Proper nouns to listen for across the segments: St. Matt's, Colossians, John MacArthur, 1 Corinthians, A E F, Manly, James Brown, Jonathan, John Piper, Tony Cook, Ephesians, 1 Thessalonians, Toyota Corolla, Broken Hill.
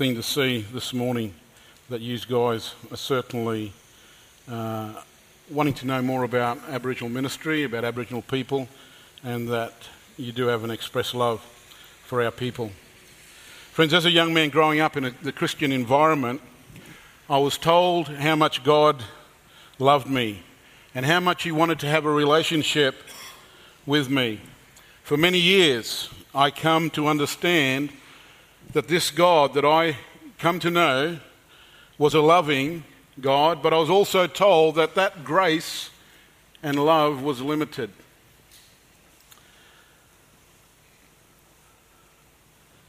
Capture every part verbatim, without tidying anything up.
thing to see this morning, that you guys are certainly uh, wanting to know more about Aboriginal ministry, about Aboriginal people, and that you do have an express love for our people. Friends, as a young man growing up in a, the Christian environment, I was told how much God loved me and how much He wanted to have a relationship with me. For many years, I come to understand that this God that I come to know was a loving God, but I was also told that that grace and love was limited.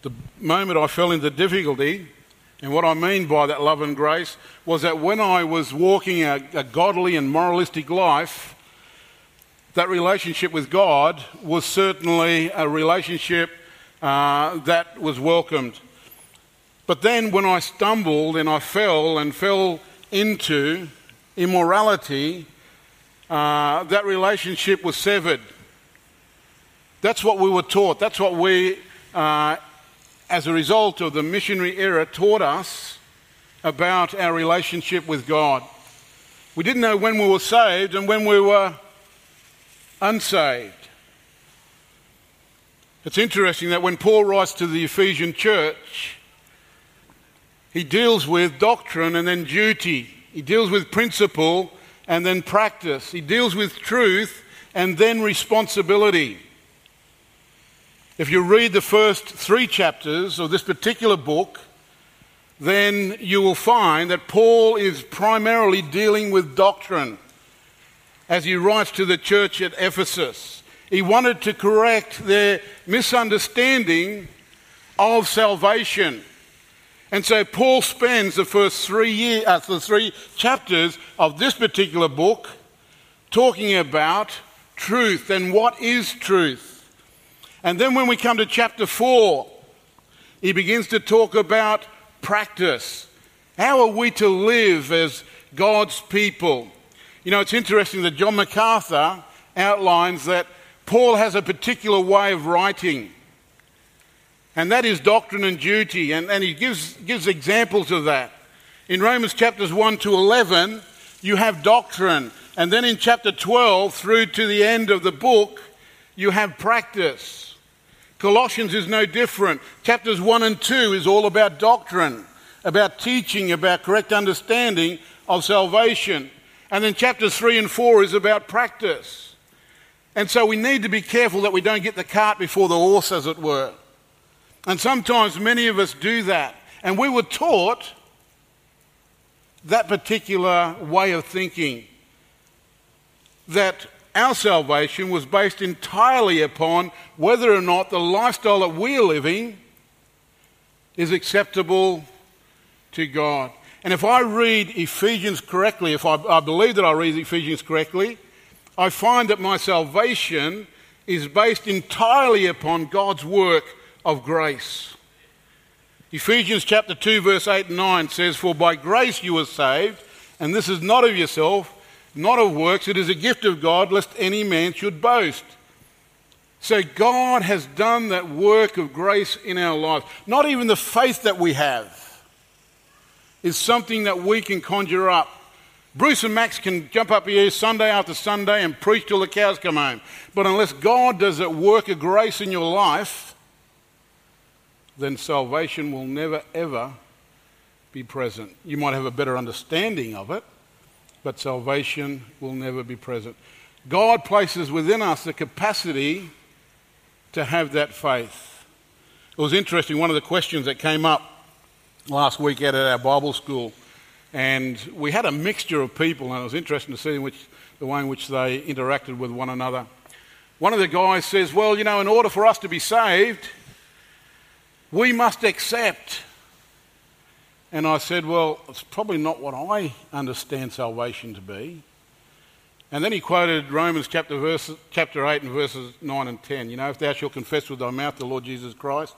The moment I fell into difficulty, and what I mean by that love and grace, was that when I was walking a, a godly and moralistic life, that relationship with God was certainly a relationship uh, that was welcomed. But then when I stumbled and I fell and fell into immorality, uh, that relationship was severed. That's what we were taught. That's what we... Uh, as a result of the missionary era, taught us about our relationship with God. We didn't know when we were saved and when we were unsaved. It's interesting that when Paul writes to the Ephesian church, he deals with doctrine and then duty. He deals with principle and then practice. He deals with truth and then responsibility. If you read the first three chapters of this particular book, then you will find that Paul is primarily dealing with doctrine as he writes to the church at Ephesus. He wanted to correct their misunderstanding of salvation. And so Paul spends the first three, year, uh, the three chapters of this particular book talking about truth and what is truth. And then when we come to chapter four, he begins to talk about practice. How are we to live as God's people? You know, it's interesting that John MacArthur outlines that Paul has a particular way of writing, and that is doctrine and duty, and, and he gives, gives examples of that. In Romans chapters one to eleven, you have doctrine, and then in chapter twelve through to the end of the book, you have practice. Colossians is no different. Chapters one and two is all about doctrine, about teaching, about correct understanding of salvation. And then chapters three and four is about practice. And so we need to be careful that we don't get the cart before the horse, as it were. And sometimes many of us do that. And we were taught that particular way of thinking, that our salvation was based entirely upon whether or not the lifestyle that we're living is acceptable to God. And if I read Ephesians correctly, if I, I believe that I read Ephesians correctly, I find that my salvation is based entirely upon God's work of grace. Ephesians chapter two, verse eight and nine says, "For by grace you were saved, and this is not of yourself, not of works, it is a gift of God, lest any man should boast." So God has done that work of grace in our lives. Not even the faith that we have is something that we can conjure up. Bruce and Max can jump up here Sunday after Sunday and preach till the cows come home. But unless God does that work of grace in your life, then salvation will never, ever be present. You might have a better understanding of it, but salvation will never be present. God places within us the capacity to have that faith. It was interesting, one of the questions that came up last week out at our Bible school, and we had a mixture of people, and it was interesting to see in which, the way in which they interacted with one another. One of the guys says, well, you know, in order for us to be saved, we must accept. And I said, well, it's probably not what I understand salvation to be. And then he quoted Romans chapter, verse, chapter eight and verses nine and ten. You know, if thou shalt confess with thy mouth the Lord Jesus Christ,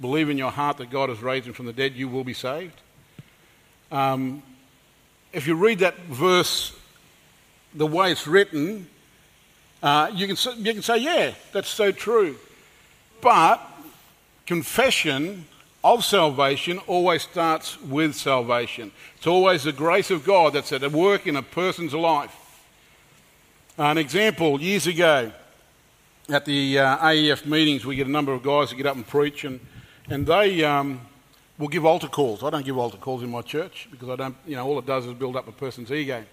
believe in your heart that God has raised him from the dead, you will be saved. Um, if you read that verse, the way it's written, uh, you can you can say, yeah, that's so true. But confession of salvation always starts with salvation. It's always the grace of God that's at work in a person's life. An example, years ago, at the uh, A E F meetings, we get a number of guys that get up and preach, and, and they um, will give altar calls. I don't give altar calls in my church because I don't, you know, all it does is build up a person's ego.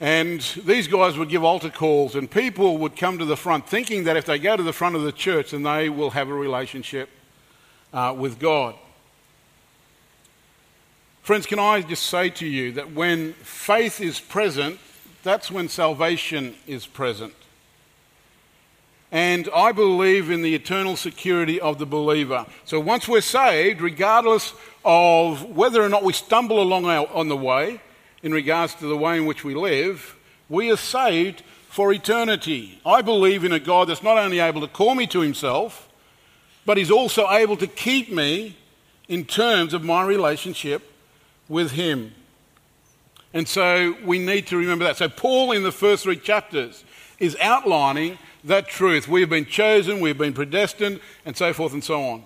And these guys would give altar calls, and people would come to the front thinking that if they go to the front of the church, then they will have a relationship uh, with God. Friends, can I just say to you that when faith is present, that's when salvation is present. And I believe in the eternal security of the believer. So once we're saved, regardless of whether or not we stumble along our, on the way, in regards to the way in which we live, we are saved for eternity. I believe in a God that's not only able to call me to himself, but he's also able to keep me in terms of my relationship with him. And so we need to remember that. So Paul in the first three chapters is outlining that truth. We've been chosen, we've been predestined, and so forth and so on.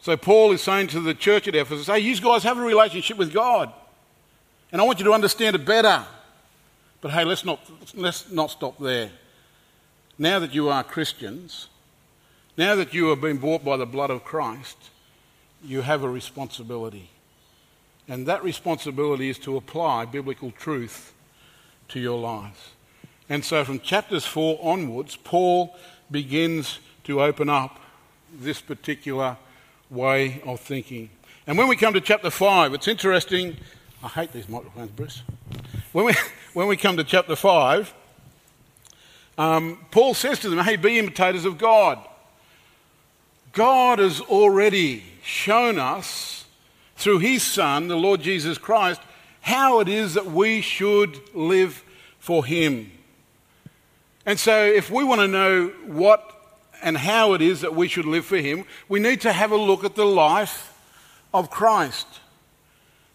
So Paul is saying to the church at Ephesus, hey, you guys have a relationship with God. And I want you to understand it better. But hey, let's not, let's not stop there. Now that you are Christians, now that you have been bought by the blood of Christ, you have a responsibility. And that responsibility is to apply biblical truth to your lives. And so from chapters four onwards, Paul begins to open up this particular way of thinking. And when we come to chapter five, it's interesting. I hate these microphones, Bruce. When we when we come to chapter five, um, Paul says to them, hey, be imitators of God. God has already shown us through his Son, the Lord Jesus Christ, how it is that we should live for him. And so if we want to know what and how it is that we should live for him, we need to have a look at the life of Christ.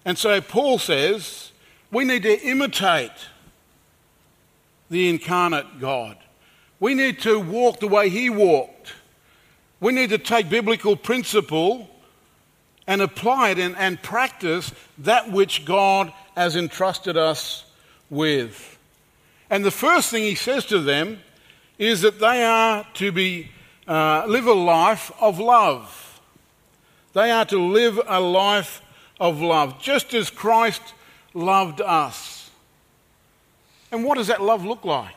And so Paul says we need to imitate the incarnate God. We need to walk the way he walked. We need to take biblical principle and apply it and, and practice that which God has entrusted us with. And the first thing he says to them is that they are to be uh, live a life of love. They are to live a life of love. Of love, just as Christ loved us. And what does that love look like?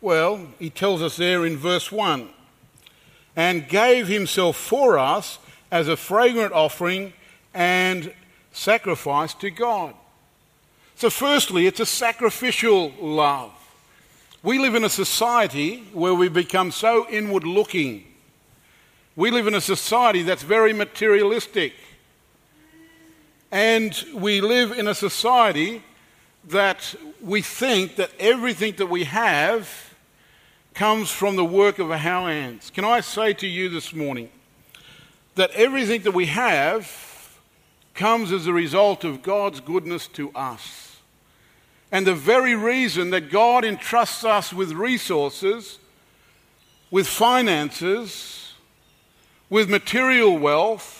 Well, he tells us there in verse one, and gave himself for us as a fragrant offering and sacrifice to God. So firstly, it's a sacrificial love. We live in a society where we become so inward looking. We live in a society that's very materialistic. And we live in a society that we think that everything that we have comes from the work of our hands. Can I say to you this morning that everything that we have comes as a result of God's goodness to us? And the very reason that God entrusts us with resources, with finances, with material wealth,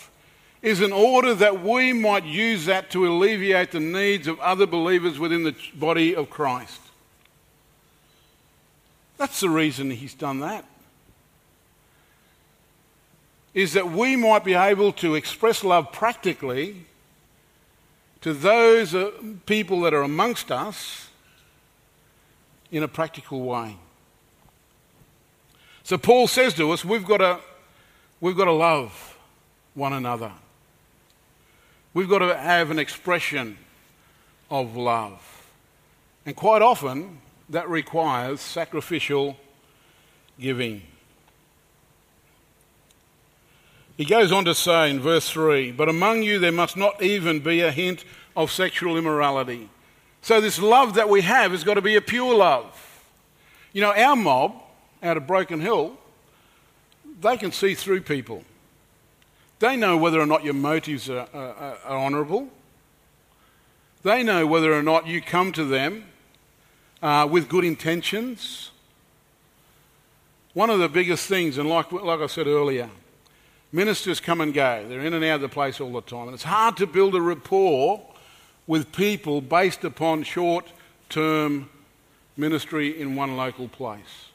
is in order that we might use that to alleviate the needs of other believers within the body of Christ. That's the reason he's done that. Is that we might be able to express love practically to those people that are amongst us in a practical way. So Paul says to us, we've got to, we've got to love one another. We've got to have an expression of love. And quite often, that requires sacrificial giving. He goes on to say in verse three, but among you there must not even be a hint of sexual immorality. So this love that we have has got to be a pure love. You know, our mob out of Broken Hill, they can see through people. They know whether or not your motives are, are, are honourable. They know whether or not you come to them uh, with good intentions. One of the biggest things, and like, like I said earlier, Ministers come and go. They're in and out of the place all the time. And it's hard to build a rapport with people based upon short-term ministry in one local place.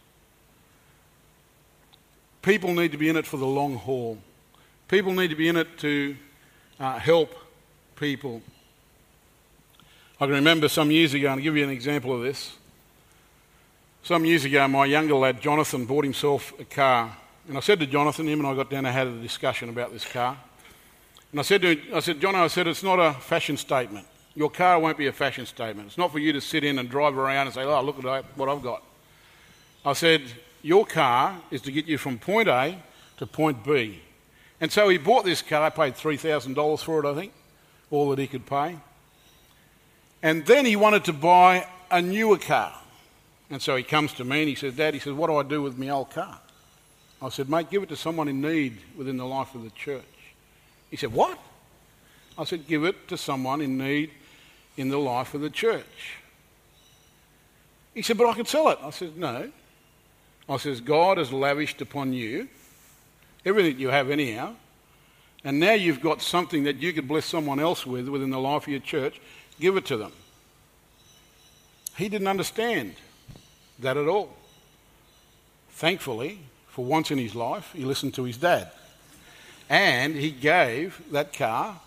People need to be in it for the long haul. People need to be in it to uh, help people. I can remember some years ago, and I'll give you an example of this. Some years ago, my younger lad, Jonathan, bought himself a car. And I said to Jonathan, him and I got down and had a discussion about this car. And I said to him, I said, Jono, I said, it's not a fashion statement. Your car won't be a fashion statement. It's not for you to sit in and drive around and say, oh, look at what I've got. I said, your car is to get you from point A to point B. And so he bought this car, paid three thousand dollars for it, I think, all that he could pay. And then he wanted to buy a newer car. And so he comes to me and he says, Dad, he says, what do I do with my old car? I said, mate, give it to someone in need within the life of the church. He said, what? I said, give it to someone in need in the life of the church. He said, but I could sell it. I said, no. I says, God has lavished upon you everything you have anyhow, and now you've got something that you could bless someone else with within the life of your church. Give it to them. He didn't understand that at all. Thankfully, for once in his life, he listened to his dad. And he gave that car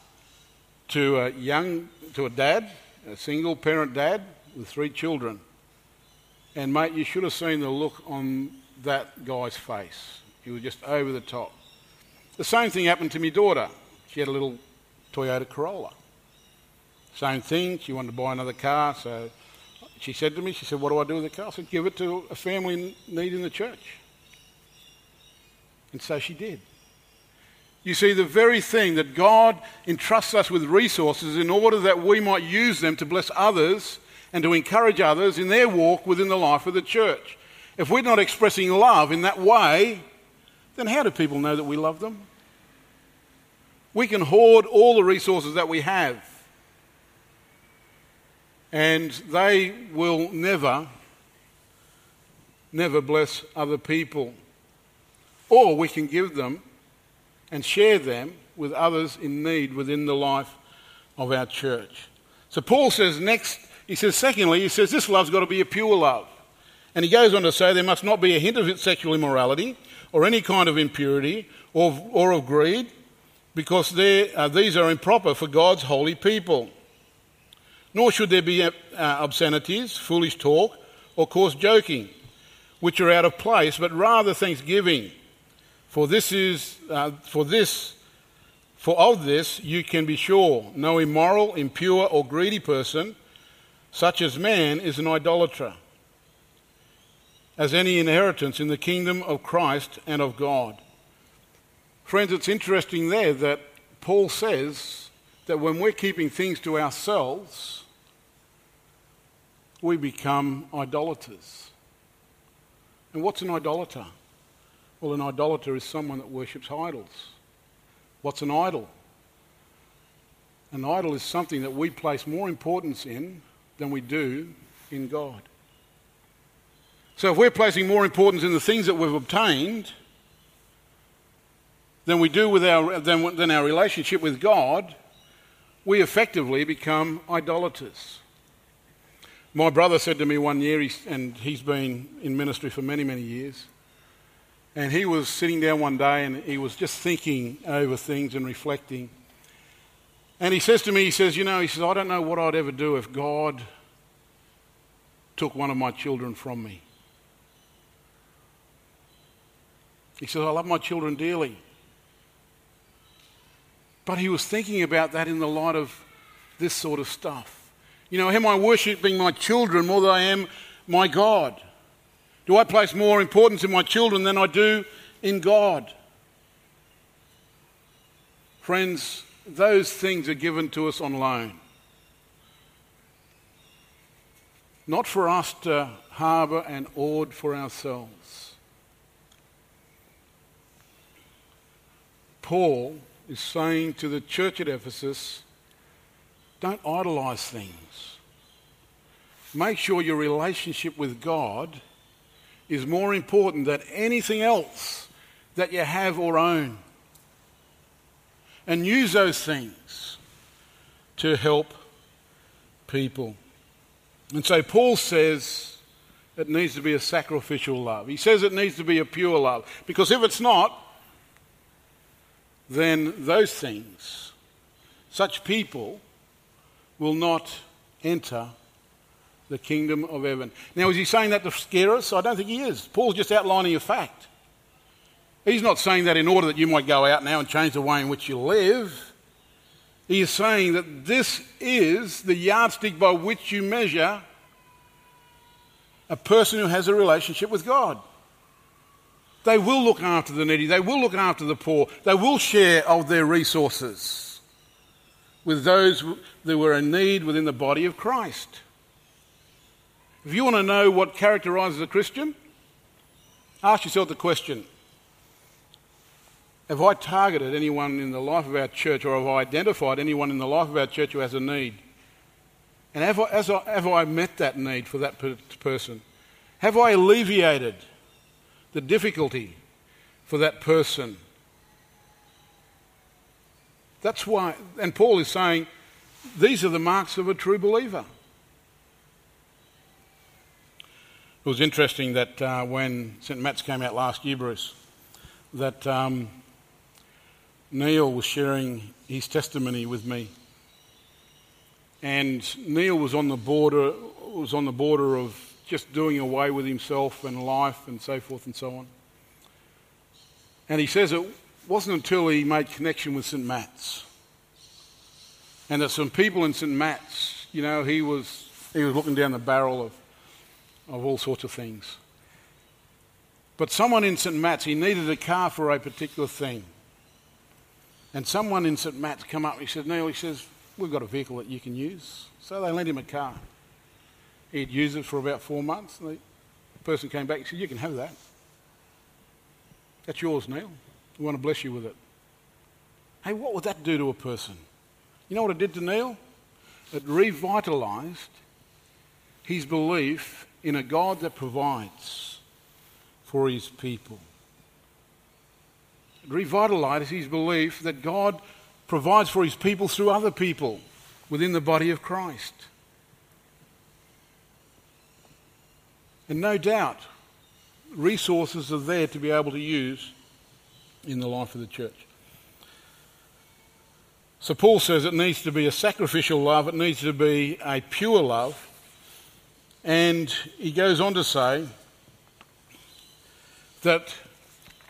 to a young, to a dad, a single parent dad with three children. And mate, you should have seen the look on that guy's face. He was just over the top. The same thing happened to my daughter. She had a little Toyota Corolla. Same thing, she wanted to buy another car, so she said to me, she said, what do I do with the car? I said, give it to a family in need in the church. And so she did. You see, the very thing that God entrusts us with resources in order that we might use them to bless others and to encourage others in their walk within the life of the church. If we're not expressing love in that way, then how do people know that we love them? We can hoard all the resources that we have, and they will never, never bless other people. Or we can give them and share them with others in need within the life of our church. So Paul says next, he says, secondly, he says, this love's got to be a pure love. And he goes on to say there must not be a hint of sexual immorality or any kind of impurity or, or of greed, because uh, these are improper for God's holy people. Nor should there be uh, obscenities, foolish talk, or coarse joking, which are out of place, but rather thanksgiving. For this is, uh, for this, for of this you can be sure, no immoral, impure, or greedy person, such as man, is an idolater, as any inheritance in the kingdom of Christ and of God. Friends, it's interesting there that Paul says that when we're keeping things to ourselves, we become idolaters. And what's an idolater? Well, an idolater is someone that worships idols. What's an idol? An idol is something that we place more importance in than we do in God. So if we're placing more importance in the things that we've obtained than we do with our, than, than our relationship with God, we effectively become idolaters. My brother said to me one year, he's, and he's been in ministry for many, many years, and he was sitting down one day and he was just thinking over things and reflecting. And he says to me, he says, you know, he says, I don't know what I'd ever do if God took one of my children from me. He says, I love my children dearly. But he was thinking about that in the light of this sort of stuff. You know, am I worshipping my children more than I am my God? Do I place more importance in my children than I do in God? Friends, those things are given to us on loan. Not for us to harbour and hoard for ourselves. Paul is saying to the church at Ephesus, don't idolise things. Make sure your relationship with God is more important than anything else that you have or own. and use those things to help people. And so Paul says it needs to be a sacrificial love. He says it needs to be a pure love, because if it's not, then those things, such people, will not enter the kingdom of heaven. Now, is he saying that to scare us? I don't think he is. Paul's just outlining a fact. He's not saying that in order that you might go out now and change the way in which you live. He is saying that this is the yardstick by which you measure a person who has a relationship with God. They will look after the needy. They will look after the poor. They will share of their resources with those that were in need within the body of Christ. If you want to know what characterises a Christian, ask yourself the question, have I targeted anyone in the life of our church, or have I identified anyone in the life of our church who has a need? And have I, has I, have I met that need for that person? Have I alleviated the difficulty for that person? That's why, and Paul is saying, these are the marks of a true believer. It was interesting that uh, when Saint Matt's came out last year, Bruce, that um, Neil was sharing his testimony with me. And Neil was on the border, was on the border of just doing away with himself and life and so forth and so on. And he says it wasn't until he made connection with Saint Matt's, and that some people in Saint Matt's, you know, he was he was looking down the barrel of of all sorts of things. But someone in Saint Matt's, he needed a car for a particular thing, and someone in Saint Matt's come up and he said, Neil, he says, we've got a vehicle that you can use. So they lent him a car. He'd used it for about four months, and the person came back and said, you can have that. That's yours, Neil. We want to bless you with it. Hey, what would that do to a person? You know what it did to Neil? It revitalised his belief in a God that provides for his people. It revitalised his belief that God provides for his people through other people within the body of Christ. And no doubt, resources are there to be able to use in the life of the church. So Paul says it needs to be a sacrificial love, it needs to be a pure love, and he goes on to say that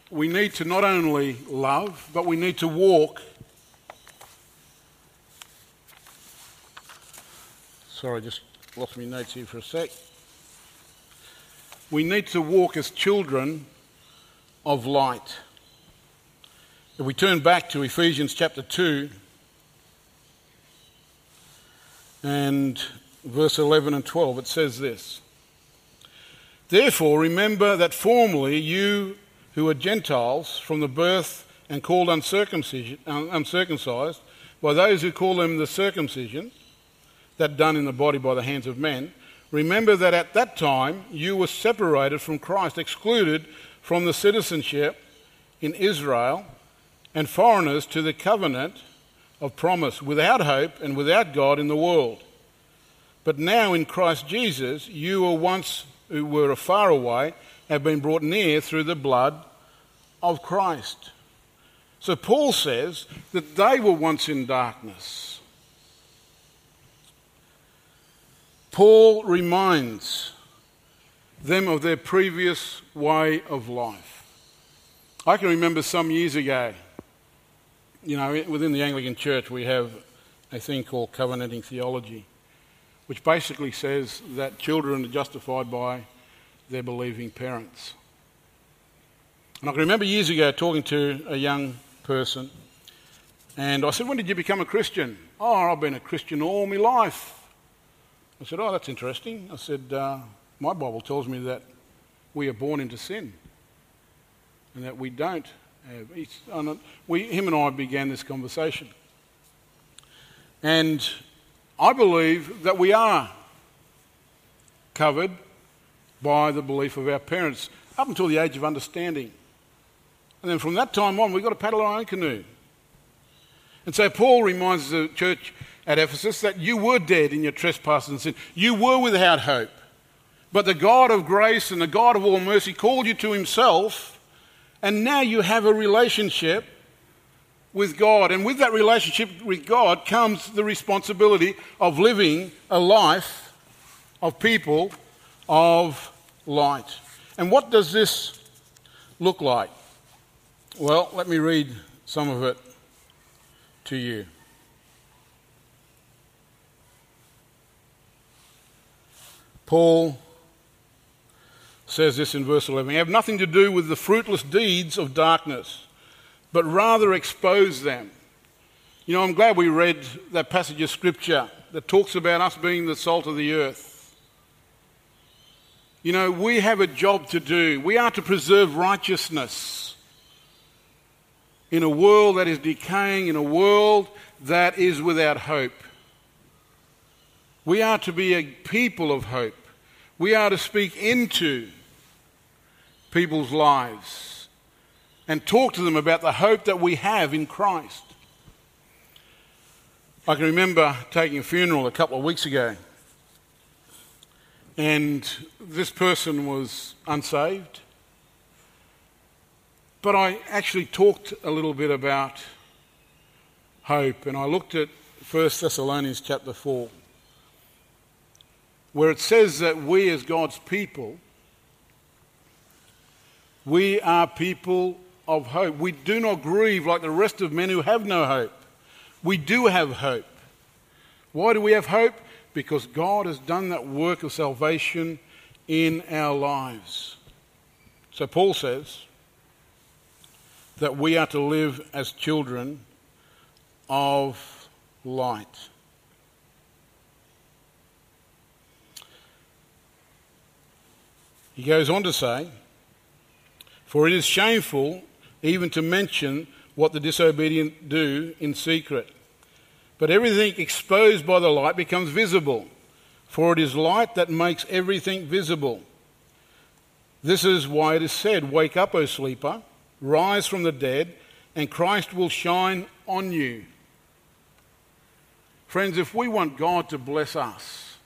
we need to not only love, but we need to walk. Sorry, I just lost my notes here for a sec. We need to walk as children of light. If we turn back to Ephesians chapter two and verse eleven and twelve, it says this. Therefore, remember that formerly you who were Gentiles from the birth and called uncircumcised by those who call them the circumcision, that done in the body by the hands of men, remember that at that time you were separated from Christ, excluded from the citizenship in Israel and foreigners to the covenant of promise, without hope and without God in the world. But now in Christ Jesus, you who once who were afar away have been brought near through the blood of Christ. So Paul says that they were once in darkness. Paul reminds them of their previous way of life. I can remember some years ago, you know, within the Anglican Church we have a thing called covenanting theology, which basically says that children are justified by their believing parents. And I can remember years ago talking to a young person, and I said, when did you become a Christian? Oh, I've been a Christian all my life. I said, oh, that's interesting. I said, uh, my Bible tells me that we are born into sin and that we don't have... It's, we, him and I began this conversation. And I believe that we are covered by the belief of our parents up until the age of understanding. And then from that time on, we've got to paddle our own canoe. And so Paul reminds the church at Ephesus that you were dead in your trespasses and sin. You were without hope. But the God of grace and the God of all mercy called you to himself, and now you have a relationship with God. And with that relationship with God comes the responsibility of living a life of people of light. And what does this look like? Well, let me read some of it to you. Paul says this in verse eleven. Have nothing to do with the fruitless deeds of darkness, but rather expose them. You know, I'm glad we read that passage of Scripture that talks about us being the salt of the earth. You know, we have a job to do. We are to preserve righteousness in a world that is decaying, in a world that is without hope. We are to be a people of hope. We are to speak into people's lives and talk to them about the hope that we have in Christ. I can remember taking a funeral a couple of weeks ago, and this person was unsaved. But I actually talked a little bit about hope, and I looked at First Thessalonians chapter four, where it says that we as God's people, we are people of hope. We do not grieve like the rest of men who have no hope. We do have hope. Why do we have hope? Because God has done that work of salvation in our lives. So Paul says that we are to live as children of light. He goes on to say, for it is shameful even to mention what the disobedient do in secret. But everything exposed by the light becomes visible, for it is light that makes everything visible. This is why it is said, wake up, O sleeper, rise from the dead, and Christ will shine on you. Friends, if we want God to bless us,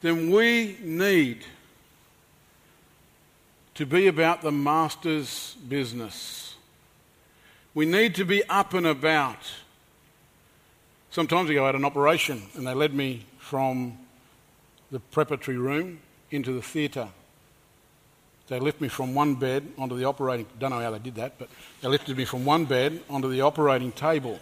then we need to be about the master's business. We need to be up and about. Some time ago I had an operation, and they led me from the preparatory room into the theatre. They lifted me from one bed onto the operating... Don't know how they did that, but they lifted me from one bed onto the operating table.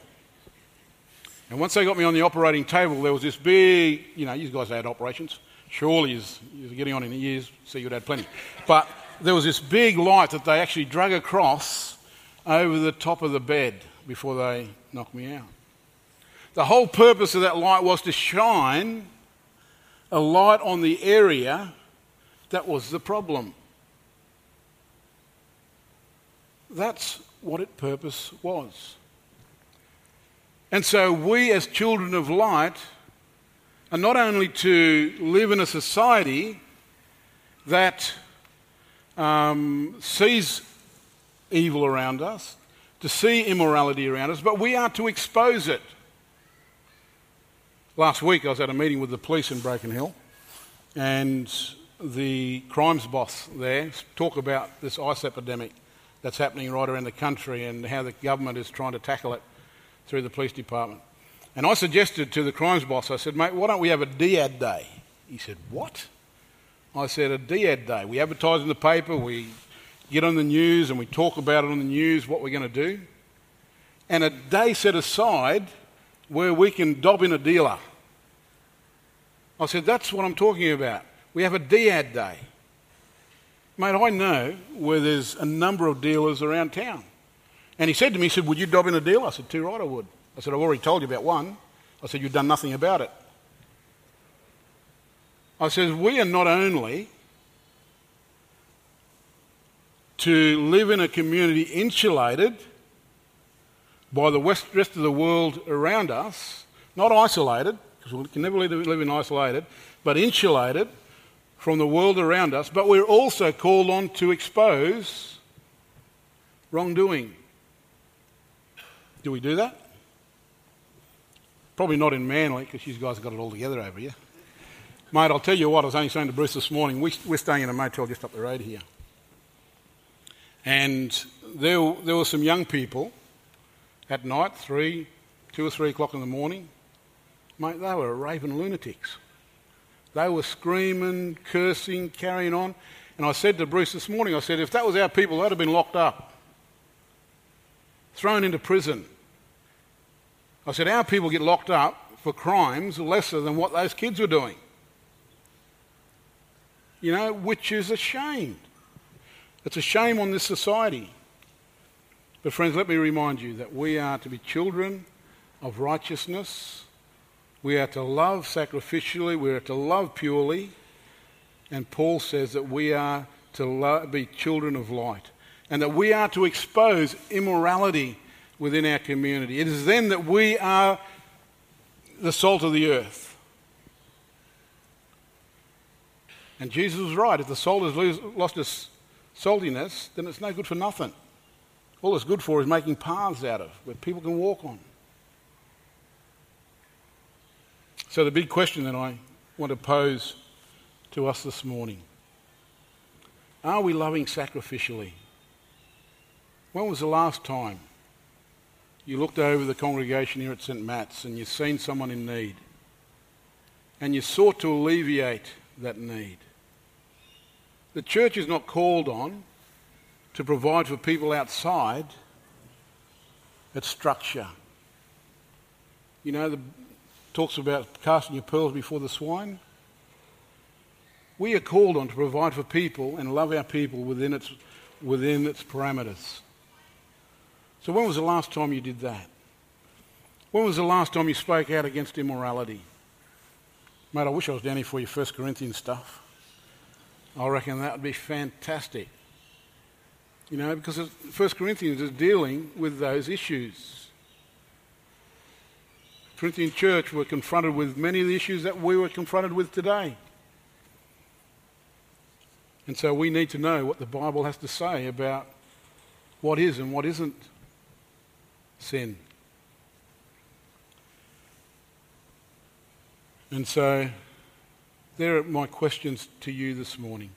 And once they got me on the operating table, there was this big... You know, you guys had operations. Surely you're getting on in the years, so you'd had plenty. But... there was this big light that they actually drug across over the top of the bed before they knocked me out. The whole purpose of that light was to shine a light on the area that was the problem. That's what its purpose was. And so we as children of light are not only to live in a society that... Um, sees evil around us, to see immorality around us, but we are to expose it. Last week I was at a meeting with the police in Broken Hill, and the crimes boss there talk about this ice epidemic that's happening right around the country and how the government is trying to tackle it through the police department. And I suggested to the crimes boss, I said, mate, why don't we have a D A D day? He said, what? I said, a D A D day. We advertise in the paper, we get on the news, and we talk about it on the news, what we're going to do. And a day set aside where we can dob in a dealer. I said, that's what I'm talking about. We have a D A D day. Mate, I know where there's a number of dealers around town. And he said to me, he said, would you dob in a dealer? I said, too right I would. I said, I've already told you about one. I said, you've done nothing about it. I says, we are not only to live in a community insulated by the rest of the world around us, not isolated, because we can never live in isolated, but insulated from the world around us, but we're also called on to expose wrongdoing. Do we do that? Probably not in Manly, because you guys have got it all together over here. Mate, I'll tell you what, I was only saying to Bruce this morning, we, we're staying in a motel just up the road here. And there, there were some young people at night, three, two or three o'clock in the morning. Mate, they were raving lunatics. They were screaming, cursing, carrying on. And I said to Bruce this morning, I said, if that was our people, they'd have been locked up, thrown into prison. I said, our people get locked up for crimes lesser than what those kids were doing. You know, which is a shame. It's a shame on this society. But friends, let me remind you that we are to be children of righteousness. We are to love sacrificially. We are to love purely. And Paul says that we are to lo- be children of light. And that we are to expose immorality within our community. It is then that we are the salt of the earth. And Jesus was right. If the salt has lo- lost its saltiness, then it's no good for nothing. All it's good for is making paths out of where people can walk on. So the big question that I want to pose to us this morning, are we loving sacrificially? When was the last time you looked over the congregation here at Saint Matt's and you've seen someone in need and you sought to alleviate that need? The church is not called on to provide for people outside its structure. You know, the talks about casting your pearls before the swine. We are called on to provide for people and love our people within its within its parameters. So when was the last time you did that? When was the last time you spoke out against immorality? Mate, I wish I was down here for your First Corinthians stuff. I reckon that would be fantastic. You know, because First Corinthians is dealing with those issues. The Corinthian church were confronted with many of the issues that we were confronted with today. And so we need to know what the Bible has to say about what is and what isn't sin. And so there are my questions to you this morning.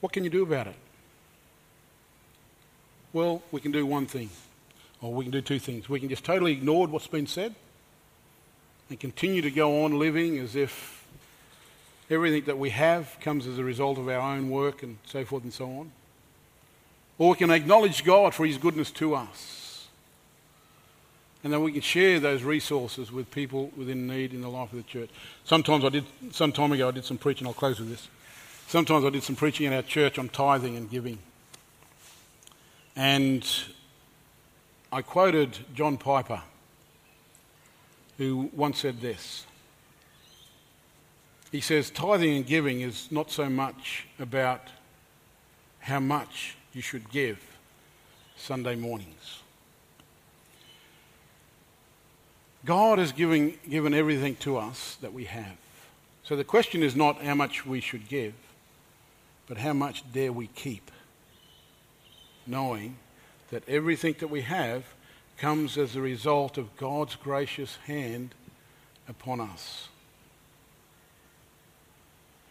What can you do about it? Well, we can do one thing, or we can do two things. We can just totally ignore what's been said and continue to go on living as if everything that we have comes as a result of our own work and so forth and so on. Or we can acknowledge God for his goodness to us. And then we can share those resources with people within need in the life of the church. Sometimes I did, some time ago I did some preaching, I'll close with this. Sometimes I did some preaching in our church on tithing and giving. And I quoted John Piper, who once said this. He says, tithing and giving is not so much about how much you should give Sunday mornings. God has giving, given everything to us that we have. So the question is not how much we should give, but how much dare we keep, knowing that everything that we have comes as a result of God's gracious hand upon us.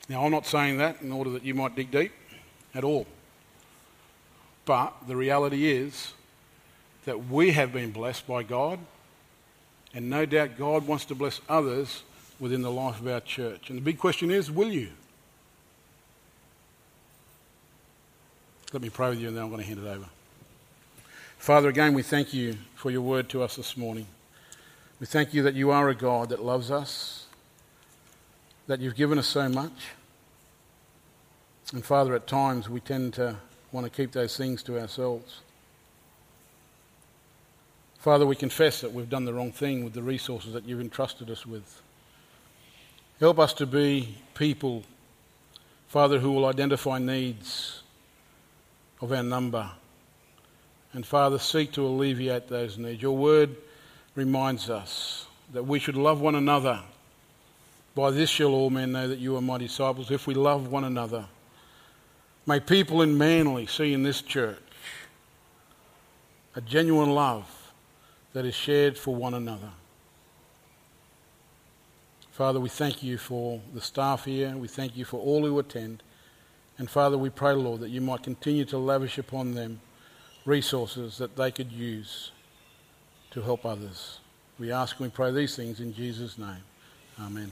Now, I'm not saying that in order that you might dig deep at all. But the reality is that we have been blessed by God, and no doubt God wants to bless others within the life of our church. And the big question is, will you? Let me pray with you and then I'm going to hand it over. Father, again, we thank you for your word to us this morning. We thank you that you are a God that loves us, that you've given us so much. And Father, at times we tend to want to keep those things to ourselves. Father, we confess that we've done the wrong thing with the resources that you've entrusted us with. Help us to be people, Father, who will identify needs of our number and, Father, seek to alleviate those needs. Your word reminds us that we should love one another. By this shall all men know that you are my disciples, if we love one another. May people in Manly see in this church a genuine love that is shared for one another. Father, we thank you for the staff here. We thank you for all who attend. And Father, we pray, Lord, that you might continue to lavish upon them resources that they could use to help others. We ask and we pray these things in Jesus' name. Amen.